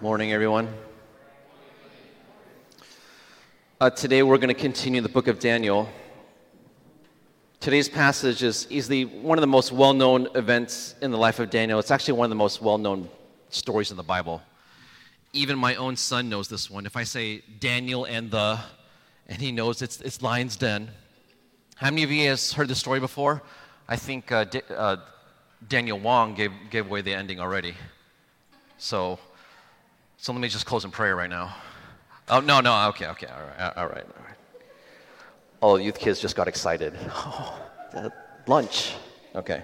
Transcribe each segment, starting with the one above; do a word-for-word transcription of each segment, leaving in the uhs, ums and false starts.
Morning, everyone. Uh, today we're going to continue the book of Daniel. Today's passage is easily one of the most well-known events in the life of Daniel. It's actually one of the most well-known stories in the Bible. Even my own son knows this one. If I say Daniel and the, and he knows it's it's Lion's Den. How many of you has heard this story before? I think uh, D- uh, Daniel Wong gave gave away the ending already. So. So let me just close in prayer right now. Oh, no, no, okay, okay, all right, all right, all right. All the youth kids just got excited. Oh, lunch. Okay.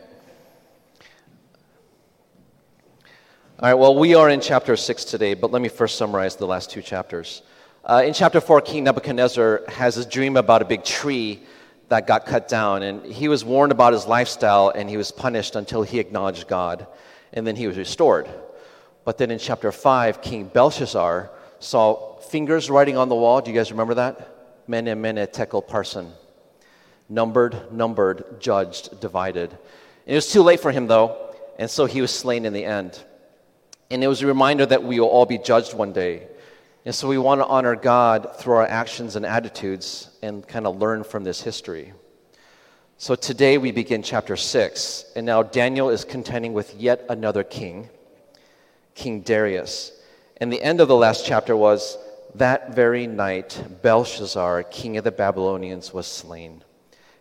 All right, well, we are in chapter six today, but let me first summarize the last two chapters. Uh, in chapter four, King Nebuchadnezzar has his dream about a big tree that got cut down, and he was warned about his lifestyle, and he was punished until he acknowledged God, and then he was restored. But then in chapter five, King Belshazzar saw fingers writing on the wall. Do you guys remember that? Mene, mene, tekel, parson. Numbered, numbered, judged, divided. And it was too late for him, though, and so he was slain in the end. And it was a reminder that we will all be judged one day. And so we want to honor God through our actions and attitudes and kind of learn from this history. So today we begin chapter six, and now Daniel is contending with yet another king, King Darius. And the end of the last chapter was, that very night, Belshazzar, king of the Babylonians, was slain,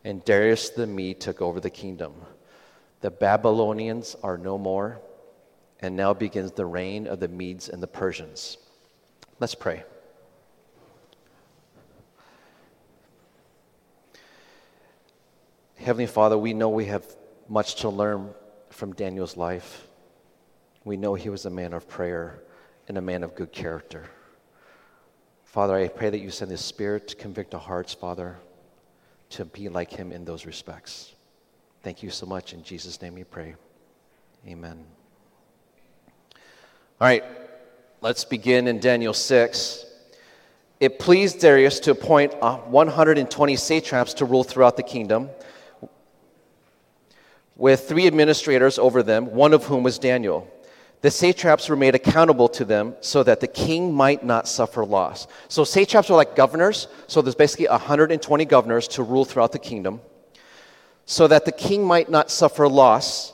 and Darius the Mede took over the kingdom. The Babylonians are no more, and now begins the reign of the Medes and the Persians. Let's pray. Heavenly Father, we know we have much to learn from Daniel's life. We know he was a man of prayer and a man of good character. Father, I pray that you send the Spirit to convict our hearts, Father, to be like him in those respects. Thank you so much. In Jesus' name we pray. Amen. All right, let's begin in Daniel six. It pleased Darius to appoint one hundred twenty satraps to rule throughout the kingdom, with three administrators over them, one of whom was Daniel. The satraps were made accountable to them so that the king might not suffer loss. So satraps are like governors, so there's basically one hundred twenty governors to rule throughout the kingdom. So that the king might not suffer loss,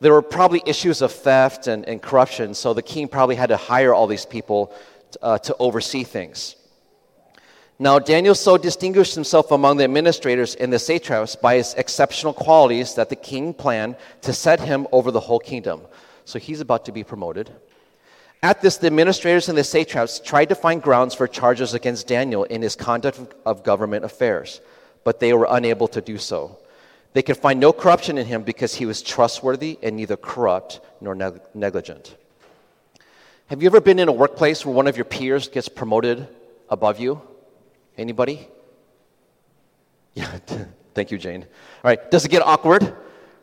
there were probably issues of theft and, and corruption, so the king probably had to hire all these people t- uh, to oversee things. Now Daniel so distinguished himself among the administrators and the satraps by his exceptional qualities that the king planned to set him over the whole kingdom. So he's about to be promoted. At this, the administrators and the satraps tried to find grounds for charges against Daniel in his conduct of government affairs, but they were unable to do so. They could find no corruption in him because he was trustworthy and neither corrupt nor neg- negligent. Have you ever been in a workplace where one of your peers gets promoted above you? Anybody? Yeah, thank you, Jane. All right, does it get awkward?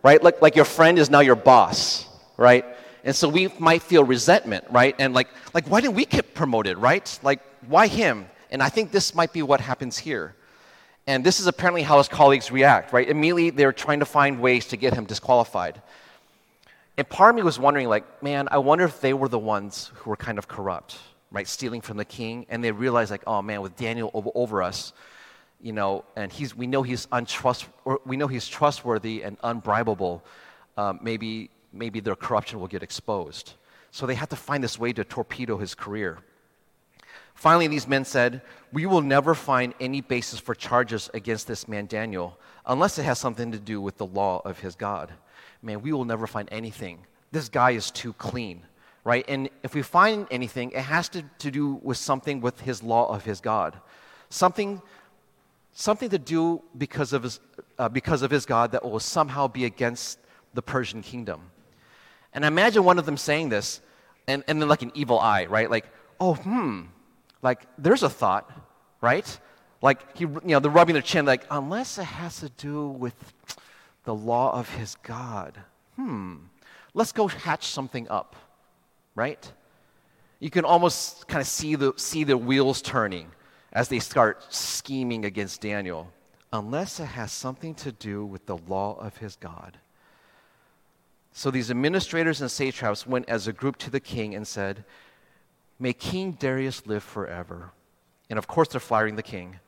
Right, like like your friend is now your boss, right? And so we might feel resentment, right? And like, like why didn't we get promoted, right? Like, why him? And I think this might be what happens here. And this is apparently how his colleagues react, right? Immediately, they're trying to find ways to get him disqualified. And part of me was wondering, like, man, I wonder if they were the ones who were kind of corrupt, right, stealing from the king, and they realize, like, oh man, with Daniel over, over us, you know, and he's we know he's untrust, or we know he's trustworthy and unbribable. Um, maybe maybe their corruption will get exposed. So they have to find this way to torpedo his career. Finally, these men said, "We will never find any basis for charges against this man Daniel, unless it has something to do with the law of his God." Man, we will never find anything. This guy is too clean. Right? And if we find anything, it has to, to do with something with his law of his God. Something something to do because of his, uh, because of his God that will somehow be against the Persian kingdom. And I imagine one of them saying this, and, and then like an evil eye, right? Like, oh, hmm, like there's a thought, right? Like, he, you know, they're rubbing their chin, like, unless it has to do with the law of his God. Hmm, let's go hatch something up. Right? You can almost kind of see the see the wheels turning as they start scheming against Daniel, unless it has something to do with the law of his God. So these administrators and satraps went as a group to the king and said, May King Darius live forever. And of course, they're firing the king.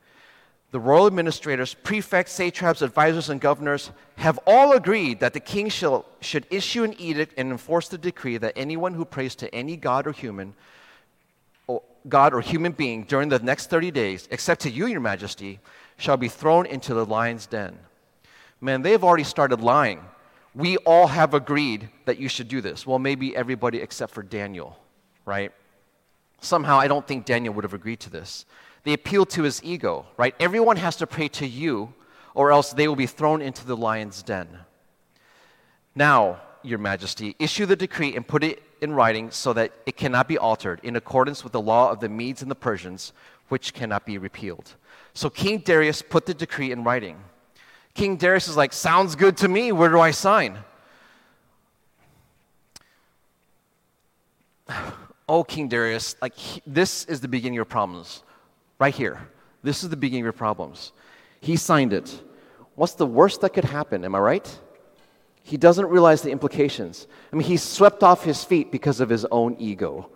The royal administrators, prefects, satraps, advisors, and governors have all agreed that the king shall, should issue an edict and enforce the decree that anyone who prays to any god or human or god or human being during the next thirty days, except to you, your majesty, shall be thrown into the lion's den. Man, they've already started lying. We all have agreed that you should do this. Well, maybe everybody except for Daniel, right? Somehow, I don't think Daniel would have agreed to this. They appeal to his ego, right? Everyone has to pray to you, or else they will be thrown into the lion's den. Now, your majesty, issue the decree and put it in writing so that it cannot be altered in accordance with the law of the Medes and the Persians, which cannot be repealed. So King Darius put the decree in writing. King Darius is like, sounds good to me, where do I sign? Oh, King Darius, like he, this is the beginning of your problems. Right here. This is the beginning of your problems. He signed it. What's the worst that could happen? Am I right? He doesn't realize the implications. I mean, he's swept off his feet because of his own ego.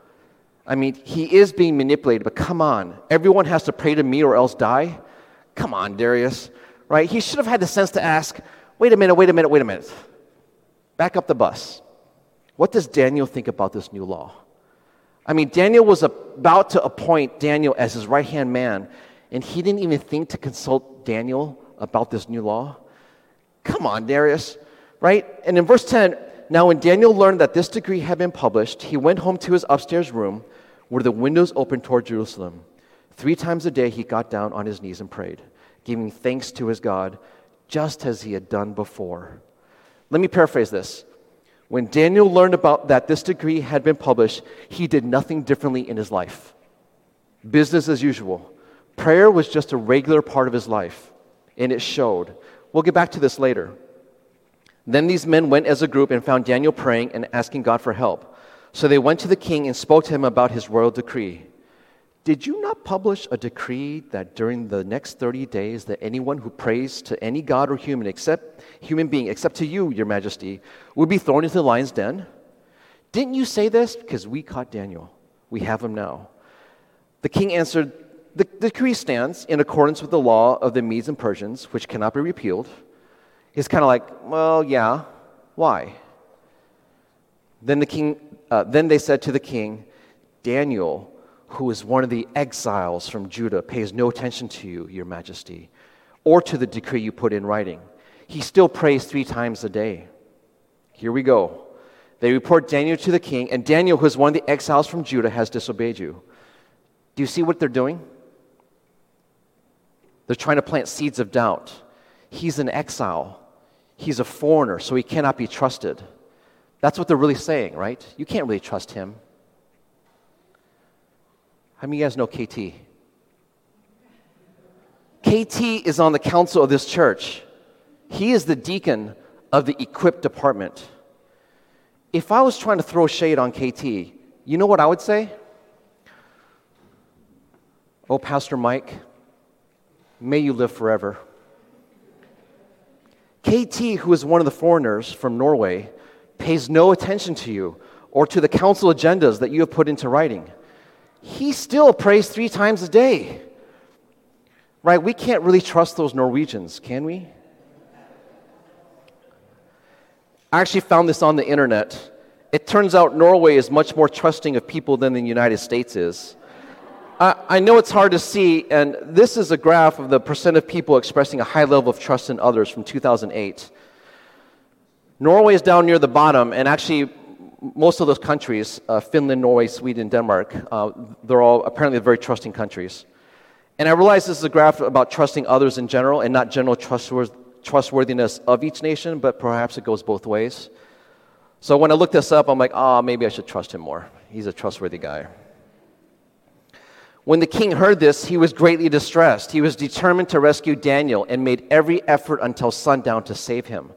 I mean, he is being manipulated, but come on. Everyone has to pray to me or else die? Come on, Darius. Right? He should have had the sense to ask, wait a minute, wait a minute, wait a minute. Back up the bus. What does Daniel think about this new law? I mean, Daniel was about to appoint Daniel as his right-hand man, and he didn't even think to consult Daniel about this new law. Come on, Darius, right? And in verse ten, now when Daniel learned that this decree had been published, he went home to his upstairs room where the windows opened toward Jerusalem. Three times a day he got down on his knees and prayed, giving thanks to his God, just as he had done before. Let me paraphrase this. When Daniel learned about that this decree had been published, he did nothing differently in his life. Business as usual. Prayer was just a regular part of his life, and it showed. We'll get back to this later. Then these men went as a group and found Daniel praying and asking God for help. So they went to the king and spoke to him about his royal decree. Did you not publish a decree that during the next thirty days that anyone who prays to any god or human except human being except to you, your majesty, would be thrown into the lion's den? Didn't you say this? Because we caught Daniel. We have him now. The king answered, the, the decree stands in accordance with the law of the Medes and Persians, which cannot be repealed. He's kind of like, well, yeah, why? Then the king, uh, then they said to the king, Daniel, who is one of the exiles from Judah, pays no attention to you, your majesty, or to the decree you put in writing. He still prays three times a day. Here we go. They report Daniel to the king, and Daniel, who is one of the exiles from Judah, has disobeyed you. Do you see what they're doing? They're trying to plant seeds of doubt. He's an exile. He's a foreigner, so he cannot be trusted. That's what they're really saying, right? You can't really trust him. How many of you guys know K T? K T is on the council of this church. He is the deacon of the equip department. If I was trying to throw shade on K T, you know what I would say? Oh, Pastor Mike, may you live forever. K T, who is one of the foreigners from Norway, pays no attention to you or to the council agendas that you have put into writing. He still prays three times a day. Right? We can't really trust those Norwegians, can we? I actually found this on the internet. It turns out Norway is much more trusting of people than the United States is. I, I know it's hard to see, and this is a graph of the percent of people expressing a high level of trust in others from two thousand eight. Norway is down near the bottom, and actually most of those countries, uh, Finland, Norway, Sweden, Denmark, uh, they're all apparently very trusting countries. And I realize this is a graph about trusting others in general and not general trustworthiness of each nation, but perhaps it goes both ways. So when I look this up, I'm like, oh, maybe I should trust him more. He's a trustworthy guy. When the king heard this, he was greatly distressed. He was determined to rescue Daniel and made every effort until sundown to save him.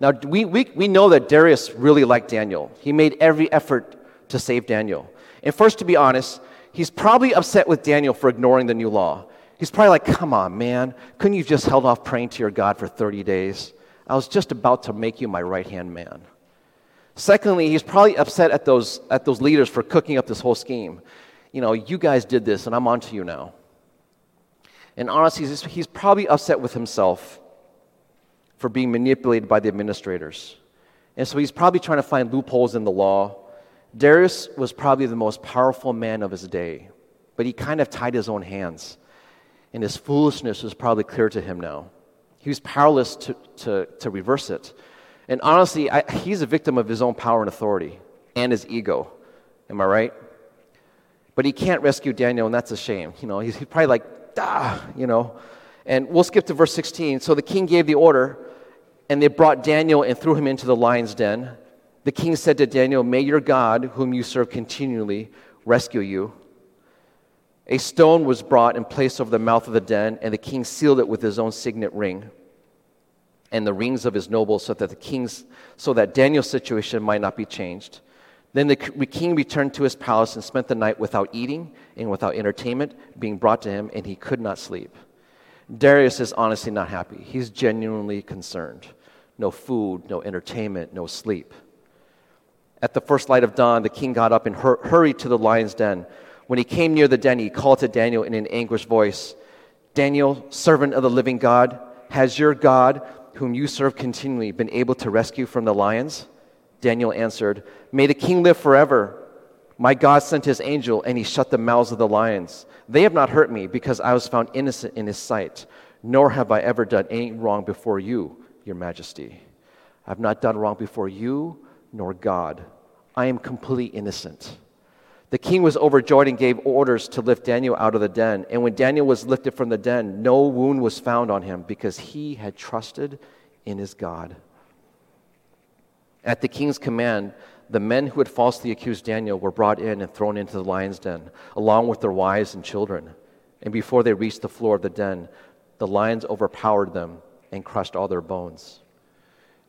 Now, we, we we know that Darius really liked Daniel. He made every effort to save Daniel. And first, to be honest, he's probably upset with Daniel for ignoring the new law. He's probably like, come on, man. Couldn't you have just held off praying to your God for thirty days? I was just about to make you my right-hand man. Secondly, he's probably upset at those at those leaders for cooking up this whole scheme. you know, you guys did this and I'm onto you now. And honestly, he's, he's probably upset with himself for being manipulated by the administrators. And so he's probably trying to find loopholes in the law. Darius was probably the most powerful man of his day, but he kind of tied his own hands. And his foolishness was probably clear to him now. He was powerless to, to, to reverse it. And honestly, I, he's a victim of his own power and authority and his ego. Am I right? But he can't rescue Daniel, and that's a shame. You know, he's, he's probably like, ah, you know. And we'll skip to verse sixteen. So the king gave the order, and they brought Daniel and threw him into the lion's den. The king said to Daniel, "May your God, whom you serve continually, rescue you." A stone was brought and placed over the mouth of the den, and the king sealed it with his own signet ring and the rings of his nobles, so that the king's, so that Daniel's situation might not be changed. Then the king returned to his palace and spent the night without eating and without entertainment being brought to him, and he could not sleep. Darius is honestly not happy. He's genuinely concerned. No food, no entertainment, no sleep. At the first light of dawn, the king got up and hur- hurried to the lion's den. When he came near the den, he called to Daniel in an anguished voice, "Daniel, servant of the living God, has your God, whom you serve continually, been able to rescue from the lions?" Daniel answered, "May the king live forever. My God sent his angel, and he shut the mouths of the lions. They have not hurt me, because I was found innocent in his sight, nor have I ever done any wrong before you, your majesty. I have not done wrong before you, nor God. I am completely innocent." The king was overjoyed and gave orders to lift Daniel out of the den. And when Daniel was lifted from the den, no wound was found on him, because he had trusted in his God. At the king's command, the men who had falsely accused Daniel were brought in and thrown into the lion's den, along with their wives and children. And before they reached the floor of the den, the lions overpowered them and crushed all their bones.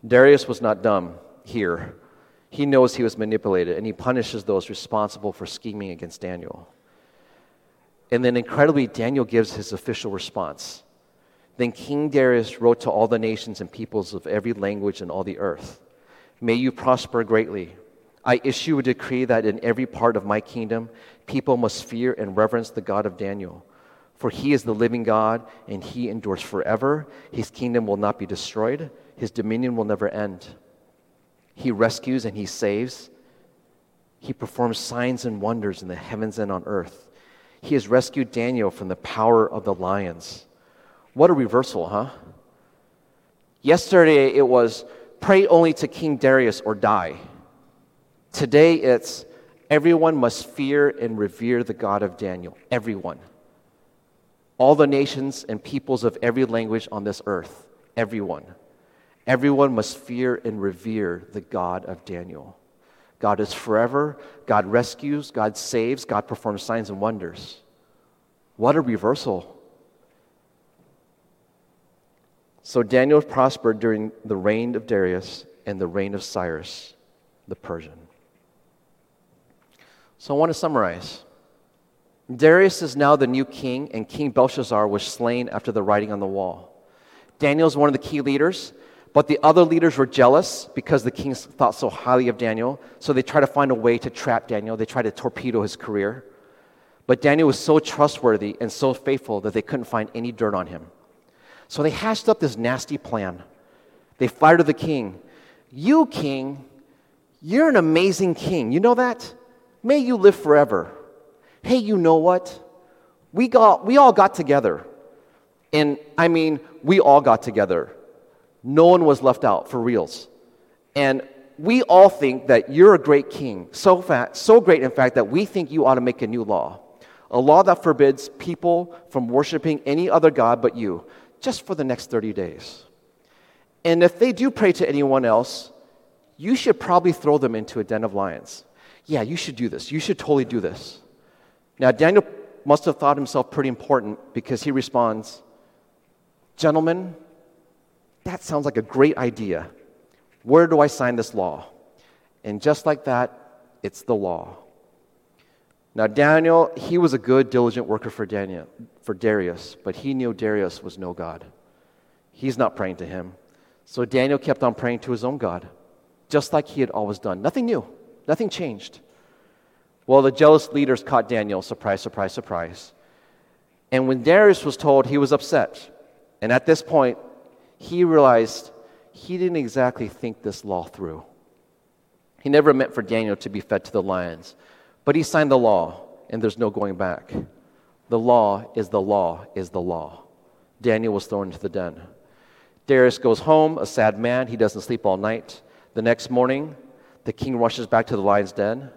Darius was not dumb here. He knows he was manipulated, and he punishes those responsible for scheming against Daniel. And then incredibly, Daniel gives his official response. Then King Darius wrote to all the nations and peoples of every language and all the earth, "May you prosper greatly. I issue a decree that in every part of my kingdom, people must fear and reverence the God of Daniel. For he is the living God, and he endures forever. His kingdom will not be destroyed. His dominion will never end. He rescues and he saves. He performs signs and wonders in the heavens and on earth. He has rescued Daniel from the power of the lions." What a reversal, huh? Yesterday it was, "Pray only to King Darius or die." Today it's, "Everyone must fear and revere the God of Daniel." Everyone. All the nations and peoples of every language on this earth. Everyone. Everyone must fear and revere the God of Daniel. God is forever. God rescues. God saves. God performs signs and wonders. What a reversal. So Daniel prospered during the reign of Darius and the reign of Cyrus the Persian. So I want to summarize. Darius is now the new king, and King Belshazzar was slain after the writing on the wall. Daniel is one of the key leaders. But the other leaders were jealous because the king thought so highly of Daniel, so they tried to find a way to trap Daniel. They tried to torpedo his career. But Daniel was so trustworthy and so faithful that they couldn't find any dirt on him. So they hashed up this nasty plan. They fired at the king. "You, king, you're an amazing king. You know that? May you live forever. Hey, you know what? We got, we all got together. And, I mean, we all got together. No one was left out, for reals. And we all think that you're a great king, so fat, so great, in fact, that we think you ought to make a new law, a law that forbids people from worshiping any other god but you, just for the next thirty days. And if they do pray to anyone else, you should probably throw them into a den of lions. Yeah, you should do this. You should totally do this." Now, Daniel must have thought himself pretty important, because he responds, "Gentlemen, that sounds like a great idea. Where do I sign this law?" And just like that, it's the law. Now Daniel, he was a good, diligent worker for Daniel, for Darius, but he knew Darius was no god. He's not praying to him. So Daniel kept on praying to his own god, just like he had always done. Nothing new, nothing changed. Well, the jealous leaders caught Daniel. Surprise, surprise, surprise. And when Darius was told, he was upset. And at this point, he realized he didn't exactly think this law through. He never meant for Daniel to be fed to the lions. But he signed the law, and there's no going back. The law is the law is the law. Daniel was thrown into the den. Darius goes home, a sad man. He doesn't sleep all night. The next morning, the king rushes back to the lion's den.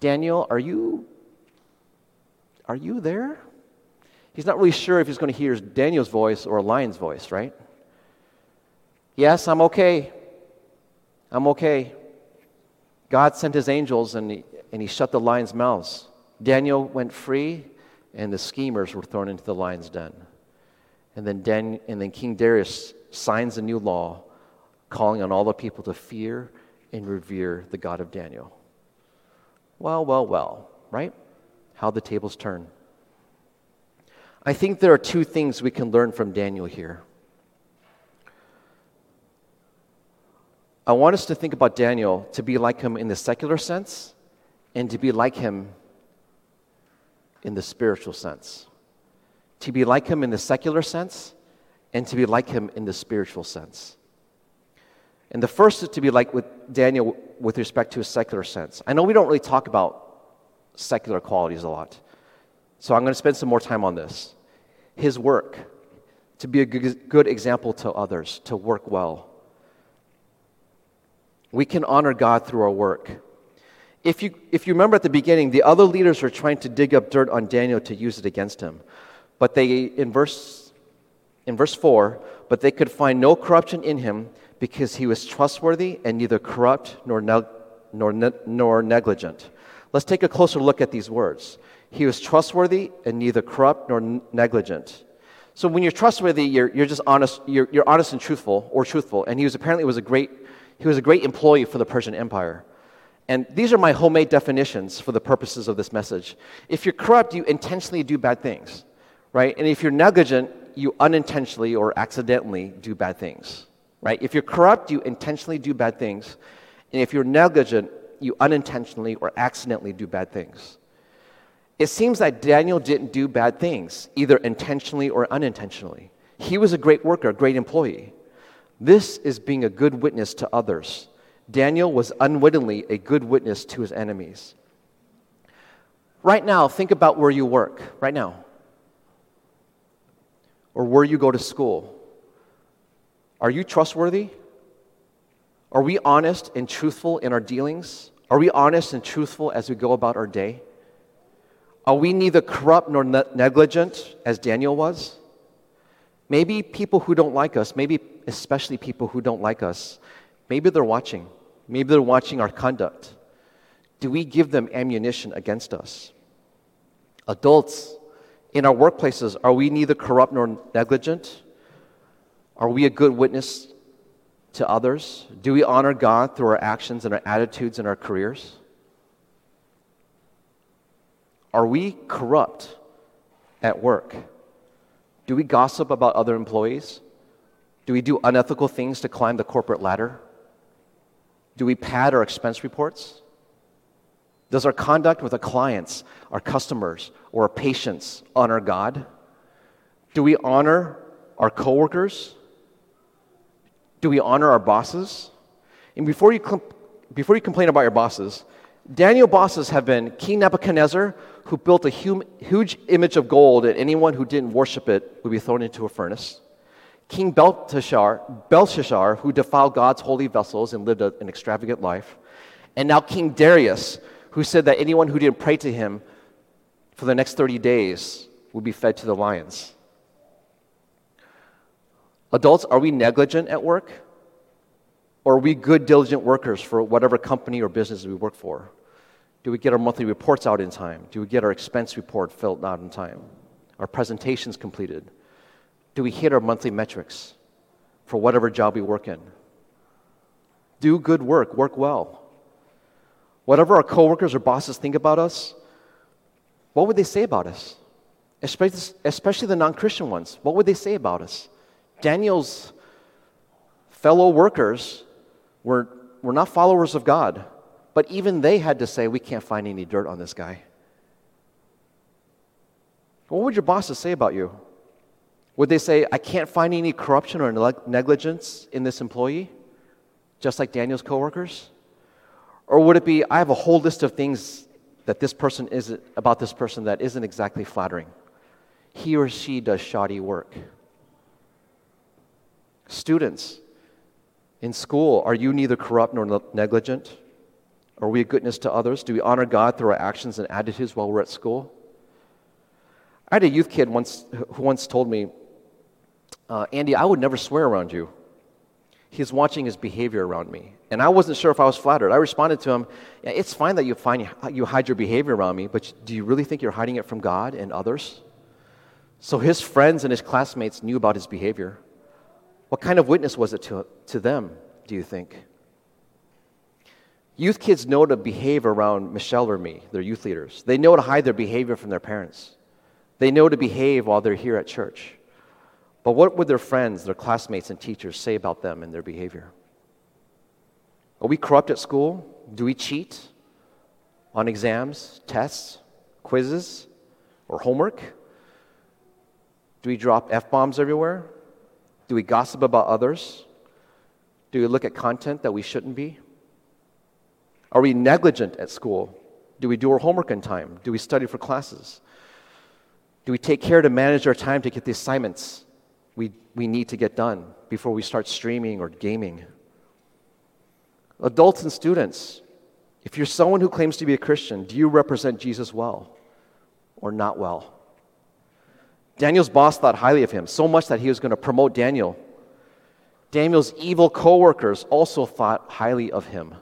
Daniel, are you, are you there? He's not really sure if he's going to hear Daniel's voice or a lion's voice, right? Yes, I'm okay. I'm okay. God sent his angels, and he, and he shut the lions' mouths. Daniel went free, and the schemers were thrown into the lion's den. And then, Dan, and then King Darius signs a new law, calling on all the people to fear and revere the God of Daniel. Well, well, well, right? How the tables turn. I think there are two things we can learn from Daniel here. I want us to think about Daniel to be like him in the secular sense and to be like him in the spiritual sense. To be like him in the secular sense and to be like him in the spiritual sense. And the first is to be like with Daniel with respect to a secular sense. I know we don't really talk about secular qualities a lot, so I'm going to spend some more time on this. His work, to be a good example to others, to work well. We can honor God through our work. If you if you remember at the beginning, the other leaders were trying to dig up dirt on Daniel to use it against him. But they, in verse in verse four, but they could find no corruption in him because he was trustworthy and neither corrupt nor ne- nor ne- nor negligent. Let's take a closer look at these words. He was trustworthy and neither corrupt nor n- negligent. So when you're trustworthy, you're you're just honest, you're you're honest and truthful or truthful, and he was apparently was a great He was a great employee for the Persian Empire. And these are my homemade definitions for the purposes of this message. If you're corrupt, you intentionally do bad things, right? And if you're negligent, you unintentionally or accidentally do bad things, right? If you're corrupt, you intentionally do bad things. And if you're negligent, you unintentionally or accidentally do bad things. It seems that Daniel didn't do bad things, either intentionally or unintentionally. He was a great worker, a great employee. This is being a good witness to others. Daniel was unwittingly a good witness to his enemies. Right now, think about where you work, right now. Or where you go to school. Are you trustworthy? Are we honest and truthful in our dealings? Are we honest and truthful as we go about our day? Are we neither corrupt nor ne- negligent as Daniel was? Maybe people who don't like us, maybe especially people who don't like us, maybe they're watching. Maybe they're watching our conduct. Do we give them ammunition against us? Adults, in our workplaces, are we neither corrupt nor negligent? Are we a good witness to others? Do we honor God through our actions and our attitudes and our careers? Are we corrupt at work? Do we gossip about other employees? Do we do unethical things to climb the corporate ladder? Do we pad our expense reports? Does our conduct with our clients, our customers, or our patients honor God? Do we honor our coworkers? Do we honor our bosses? And before you comp- before you complain about your bosses, Daniel's bosses have been King Nebuchadnezzar, who built a hum- huge image of gold, and anyone who didn't worship it would be thrown into a furnace. King Belshazzar, Belshazzar, who defiled God's holy vessels and lived a, an extravagant life. And now King Darius, who said that anyone who didn't pray to him for the next thirty days would be fed to the lions. Adults, are we negligent at work? Or are we good, diligent workers for whatever company or business we work for? Do we get our monthly reports out in time? Do we get our expense report filled out in time? Our presentations completed? Do we hit our monthly metrics for whatever job we work in? Do good work, work well. Whatever our coworkers or bosses think about us, what would they say about us? Especially, especially the non-Christian ones, what would they say about us? Daniel's fellow workers were, were not followers of God. But even they had to say, we can't find any dirt on this guy. What would your bosses say about you? Would they say, I can't find any corruption or negligence in this employee, just like Daniel's coworkers? Or would it be, I have a whole list of things that this person isn't about this person that isn't exactly flattering. He or she does shoddy work. Students in school, are you neither corrupt nor negligent? Are we a goodness to others? Do we honor God through our actions and attitudes while we're at school? I had a youth kid once who once told me, uh, Andy, I would never swear around you. He's watching his behavior around me. And I wasn't sure if I was flattered. I responded to him, yeah, it's fine that you find you hide your behavior around me, but do you really think you're hiding it from God and others? So his friends and his classmates knew about his behavior. What kind of witness was it to, to them, do you think? Youth kids know to behave around Michelle or me, their youth leaders. They know to hide their behavior from their parents. They know to behave while they're here at church. But what would their friends, their classmates, and teachers say about them and their behavior? Are we corrupt at school? Do we cheat on exams, tests, quizzes, or homework? Do we drop F-bombs everywhere? Do we gossip about others? Do we look at content that we shouldn't be? Are we negligent at school? Do we do our homework on time? Do we study for classes? Do we take care to manage our time to get the assignments we we need to get done before we start streaming or gaming? Adults and students, if you're someone who claims to be a Christian, do you represent Jesus well or not well? Daniel's boss thought highly of him, so much that he was going to promote Daniel. Daniel's evil co-workers also thought highly of him,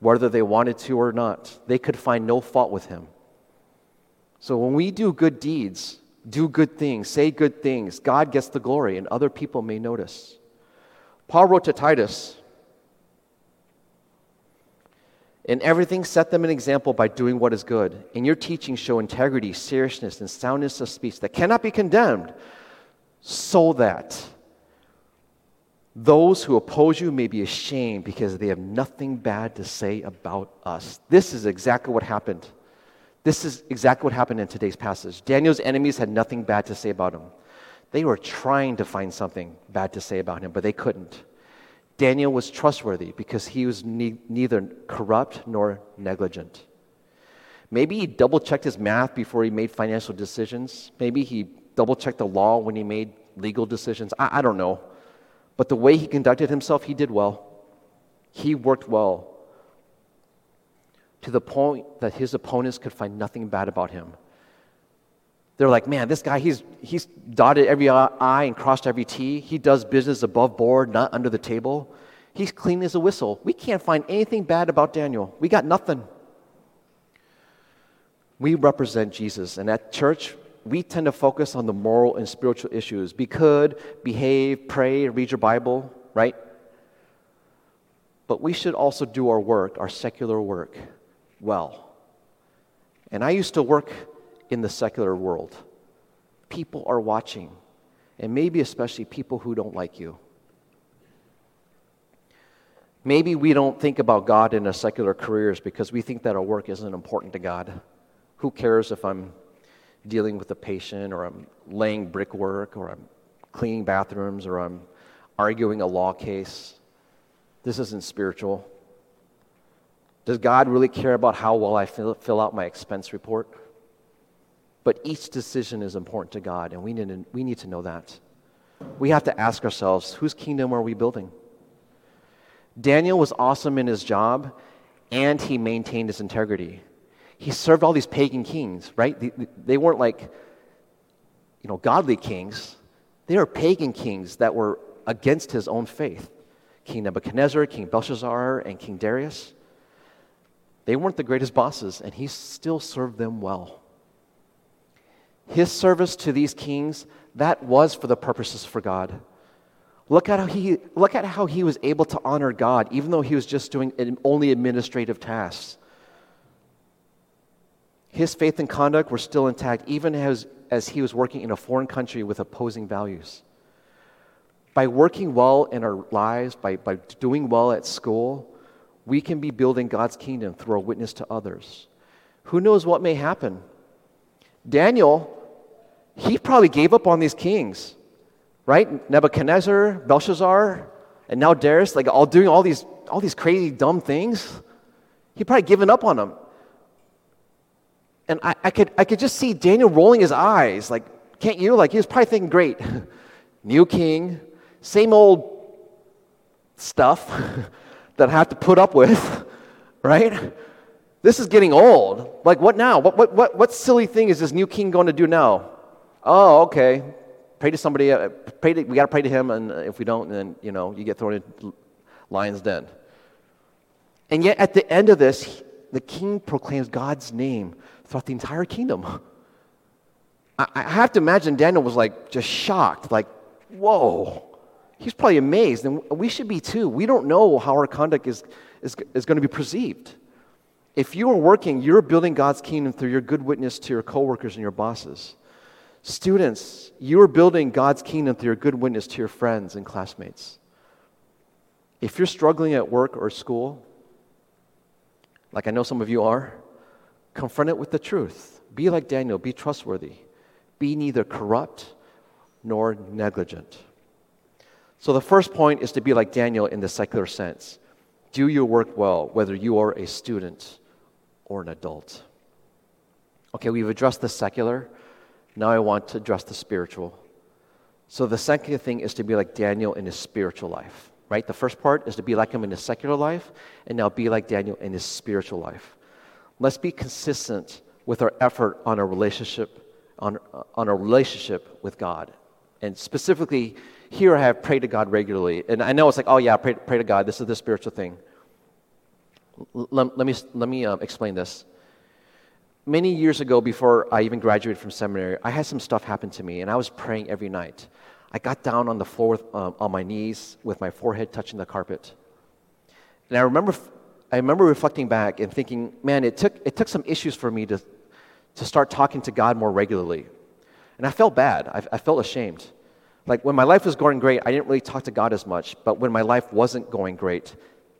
whether they wanted to or not. They could find no fault with him. So when we do good deeds, do good things, say good things, God gets the glory and other people may notice. Paul wrote to Titus, in everything set them an example by doing what is good. In your teaching show integrity, seriousness, and soundness of speech that cannot be condemned, so that those who oppose you may be ashamed because they have nothing bad to say about us. This is exactly what happened. This is exactly what happened in today's passage. Daniel's enemies had nothing bad to say about him. They were trying to find something bad to say about him, but they couldn't. Daniel was trustworthy because he was ne- neither corrupt nor negligent. Maybe he double-checked his math before he made financial decisions. Maybe he double-checked the law when he made legal decisions. I, I don't know. But the way he conducted himself, he did well. He worked well to the point that his opponents could find nothing bad about him. They're like, man, this guy, he's he's dotted every I and crossed every T. He does business above board, not under the table. He's clean as a whistle. We can't find anything bad about Daniel. We got nothing. We represent Jesus, and at church, we tend to focus on the moral and spiritual issues. Be good, behave, pray, read your Bible, right? But we should also do our work, our secular work, well. And I used to work in the secular world. People are watching, and maybe especially people who don't like you. Maybe we don't think about God in our secular careers because we think that our work isn't important to God. Who cares if I'm dealing with a patient, or I'm laying brickwork, or I'm cleaning bathrooms, or I'm arguing a law case? This isn't spiritual. Does God really care about how well I fill, fill out my expense report? But each decision is important to God, and we need to, we need to know that. We have to ask ourselves, whose kingdom are we building? Daniel was awesome in his job, and he maintained his integrity. He served all these pagan kings, right? They, they weren't like, you know, godly kings. They were pagan kings that were against his own faith. King Nebuchadnezzar, King Belshazzar, and King Darius. They weren't the greatest bosses, and he still served them well. His service to these kings, that was for the purposes for God. Look at how he look at how he was able to honor God, even though he was just doing only administrative tasks. His faith and conduct were still intact, even as, as he was working in a foreign country with opposing values. By working well in our lives, by, by doing well at school, We can be building God's kingdom through our witness to others. Who knows what may happen? Daniel, he probably gave up on these kings, right? Nebuchadnezzar, Belshazzar, and now Darius, like all doing all these all these crazy dumb things. He probably given up on them. And I, I could I could just see Daniel rolling his eyes, like, can't you? Like, he was probably thinking, great, new king, same old stuff that I have to put up with, right? This is getting old. Like, what now? What what what what silly thing is this new king going to do now? Oh, okay. Pray to somebody. Uh, pray to, we got to pray to him, and if we don't, then, you know, you get thrown into lion's den. And yet, at the end of this, he, the king proclaims God's name throughout the entire kingdom. I, I have to imagine Daniel was, like, just shocked. Like, whoa. He's probably amazed, and we should be too. We don't know how our conduct is is, is going to be perceived. If you are working, you're building God's kingdom through your good witness to your coworkers and your bosses. Students, you are building God's kingdom through your good witness to your friends and classmates. If you're struggling at work or school, like I know some of you are, confront it with the truth. Be like Daniel. Be trustworthy. Be neither corrupt nor negligent. So the first point is to be like Daniel in the secular sense. Do your work well, whether you are a student or an adult. Okay, we've addressed the secular. Now I want to address the spiritual. So the second thing is to be like Daniel in his spiritual life, right? The first part is to be like him in his secular life, and now be like Daniel in his spiritual life. Let's be consistent with our effort on our relationship, on, on our relationship with God. And specifically, here I have prayed to God regularly. And I know it's like, oh yeah, pray, pray to God. This is the spiritual thing. L- let me, let me um, explain this. Many years ago, before I even graduated from seminary, I had some stuff happen to me, and I was praying every night. I got down on the floor with, um, on my knees with my forehead touching the carpet. And I remember I remember reflecting back and thinking, man, it took it took some issues for me to, to start talking to God more regularly. And I felt bad. I, I felt ashamed. Like, when my life was going great, I didn't really talk to God as much. But when my life wasn't going great,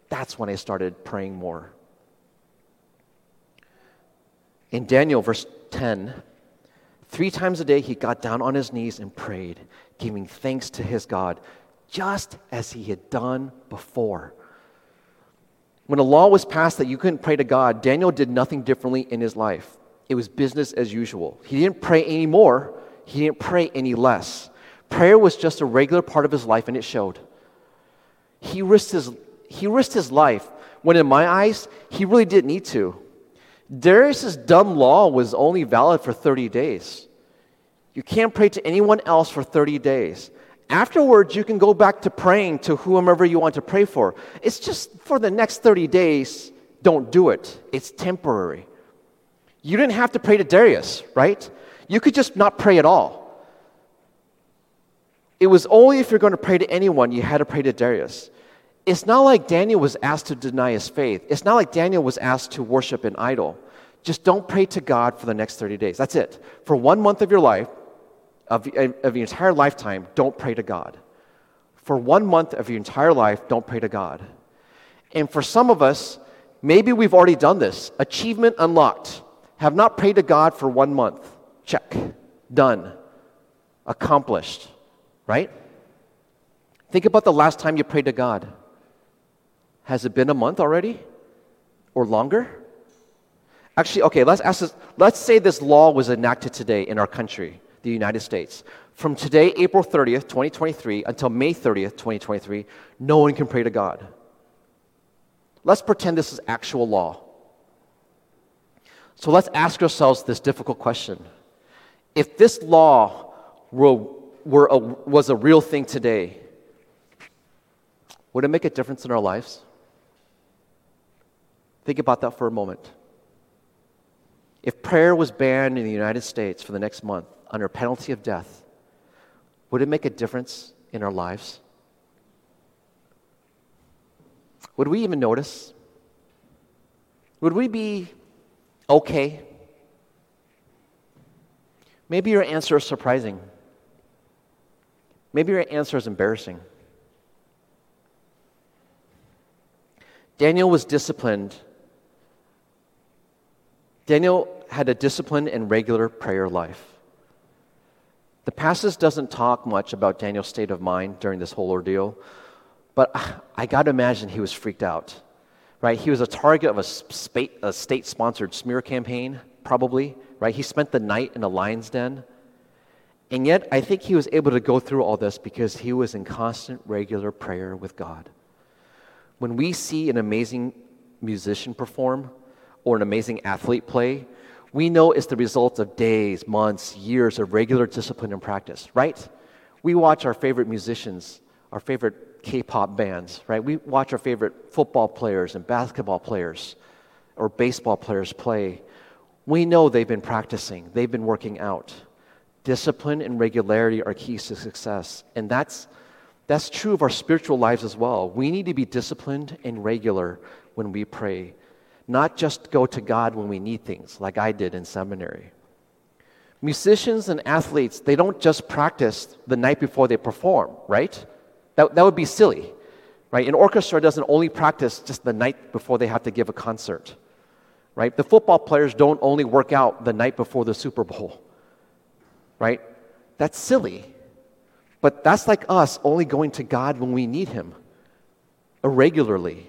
that's when I started praying more. In Daniel, verse ten, three times a day he got down on his knees and prayed, giving thanks to his God, just as he had done before. When a law was passed that you couldn't pray to God, Daniel did nothing differently in his life. It was business as usual. He didn't pray any more. He didn't pray any less. Prayer was just a regular part of his life, and it showed. He risked his, he risked his life when, in my eyes, he really didn't need to. Darius' dumb law was only valid for thirty days. You can't pray to anyone else for thirty days. Afterwards, you can go back to praying to whomever you want to pray for. It's just for the next thirty days, don't do it. It's temporary. You didn't have to pray to Darius, right? You could just not pray at all. It was only if you're going to pray to anyone, you had to pray to Darius. It's not like Daniel was asked to deny his faith. It's not like Daniel was asked to worship an idol. Just don't pray to God for the next thirty days. That's it. For one month of your life, of, of your entire lifetime, don't pray to God. For one month of your entire life, don't pray to God. And for some of us, maybe we've already done this. Achievement unlocked. Have not prayed to God for one month. Check. Done. Accomplished. Right? Think about the last time you prayed to God. Has it been a month already? Or longer? Actually, okay, let's ask this. Let's say this law was enacted today in our country, the United States. From today, April thirtieth, twenty twenty-three, until May thirtieth, twenty twenty-three, no one can pray to God. Let's pretend this is actual law. So let's ask ourselves this difficult question. If this law were Were a, was a real thing today, would it make a difference in our lives? Think about that for a moment. If prayer was banned in the United States for the next month under penalty of death, would it make a difference in our lives? Would we even notice? Would we be okay? Maybe your answer is surprising. Maybe your answer is embarrassing. Daniel was disciplined. Daniel had a disciplined and regular prayer life. The passage doesn't talk much about Daniel's state of mind during this whole ordeal, but I got to imagine he was freaked out, right? He was a target of a, spa- a state-sponsored smear campaign, probably, right? He spent the night in a lion's den, and yet I think he was able to go through all this because he was in constant, regular prayer with God. When we see an amazing musician perform or an amazing athlete play, we know it's the result of days, months, years of regular discipline and practice, right? We watch our favorite musicians, our favorite K-pop bands, right? We watch our favorite football players and basketball players or baseball players play. We know they've been practicing. They've been working out. Discipline and regularity are keys to success, and that's that's true of our spiritual lives as well. We need to be disciplined and regular when we pray. Not just go to God when we need things, like I did in seminary. Musicians and athletes, they don't just practice the night before they perform, right? That, that would be silly, right? An orchestra doesn't only practice just the night before they have to give a concert, right? The football players don't only work out the night before the Super Bowl, right? That's silly. But that's like us only going to God when we need Him, irregularly.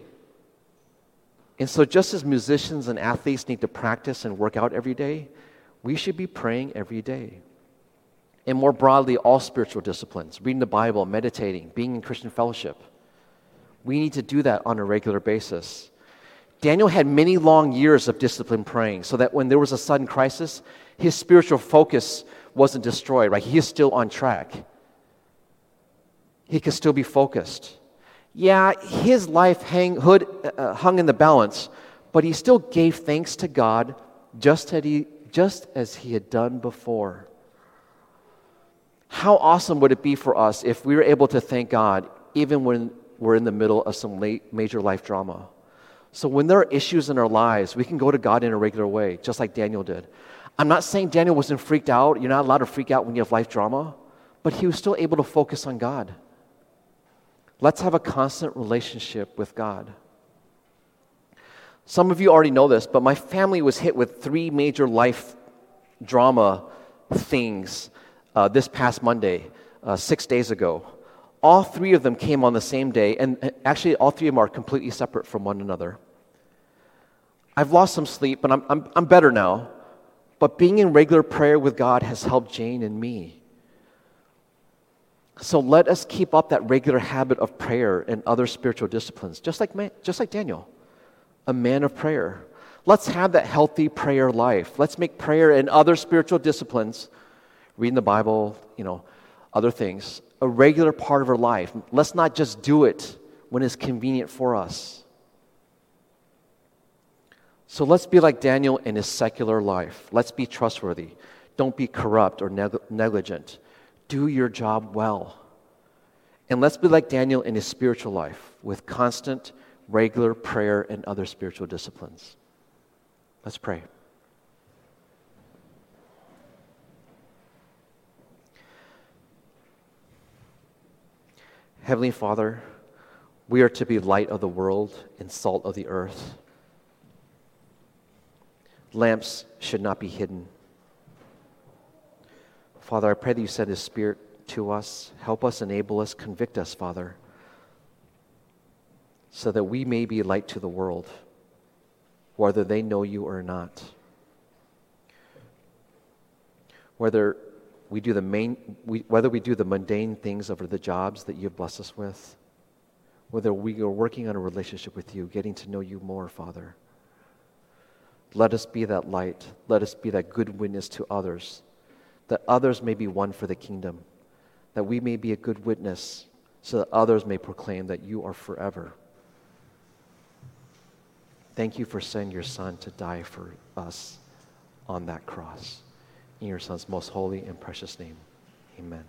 And so just as musicians and athletes need to practice and work out every day, we should be praying every day. And more broadly, all spiritual disciplines, reading the Bible, meditating, being in Christian fellowship. We need to do that on a regular basis. Daniel had many long years of disciplined praying so that when there was a sudden crisis, his spiritual focus wasn't destroyed, right? He is still on track. He could still be focused. Yeah, his life hang, hood, uh, hung in the balance, but he still gave thanks to God just as, he, just as he had done before. How awesome would it be for us if we were able to thank God even when we're in the middle of some late major life drama? So when there are issues in our lives, we can go to God in a regular way, just like Daniel did. I'm not saying Daniel wasn't freaked out. You're not allowed to freak out when you have life drama, but he was still able to focus on God. Let's have a constant relationship with God. Some of you already know this, but my family was hit with three major life drama things uh, this past Monday, uh, six days ago. All three of them came on the same day, and actually all three of them are completely separate from one another. I've lost some sleep, but I'm, I'm, I'm better now. But being in regular prayer with God has helped Jane and me. So let us keep up that regular habit of prayer and other spiritual disciplines, just like man, just like Daniel, a man of prayer. Let's have that healthy prayer life. Let's make prayer and other spiritual disciplines, reading the Bible, you know, other things, a regular part of our life. Let's not just do it when it's convenient for us. So let's be like Daniel in his secular life. Let's be trustworthy. Don't be corrupt or neg- negligent. Do your job well. And let's be like Daniel in his spiritual life with constant, regular prayer and other spiritual disciplines. Let's pray. Heavenly Father, we are to be light of the world and salt of the earth. Lamps should not be hidden. Father, I pray that you send His Spirit to us. Help us, enable us, convict us, Father, so that we may be light to the world, whether they know you or not. Whether we do the main, we, whether we do the mundane things over the jobs that you've blessed us with, whether we are working on a relationship with you, getting to know you more, Father. Let us be that light. Let us be that good witness to others, that others may be won for the kingdom, that we may be a good witness so that others may proclaim that you are forever. Thank you for sending your Son to die for us on that cross. In your Son's most holy and precious name, amen.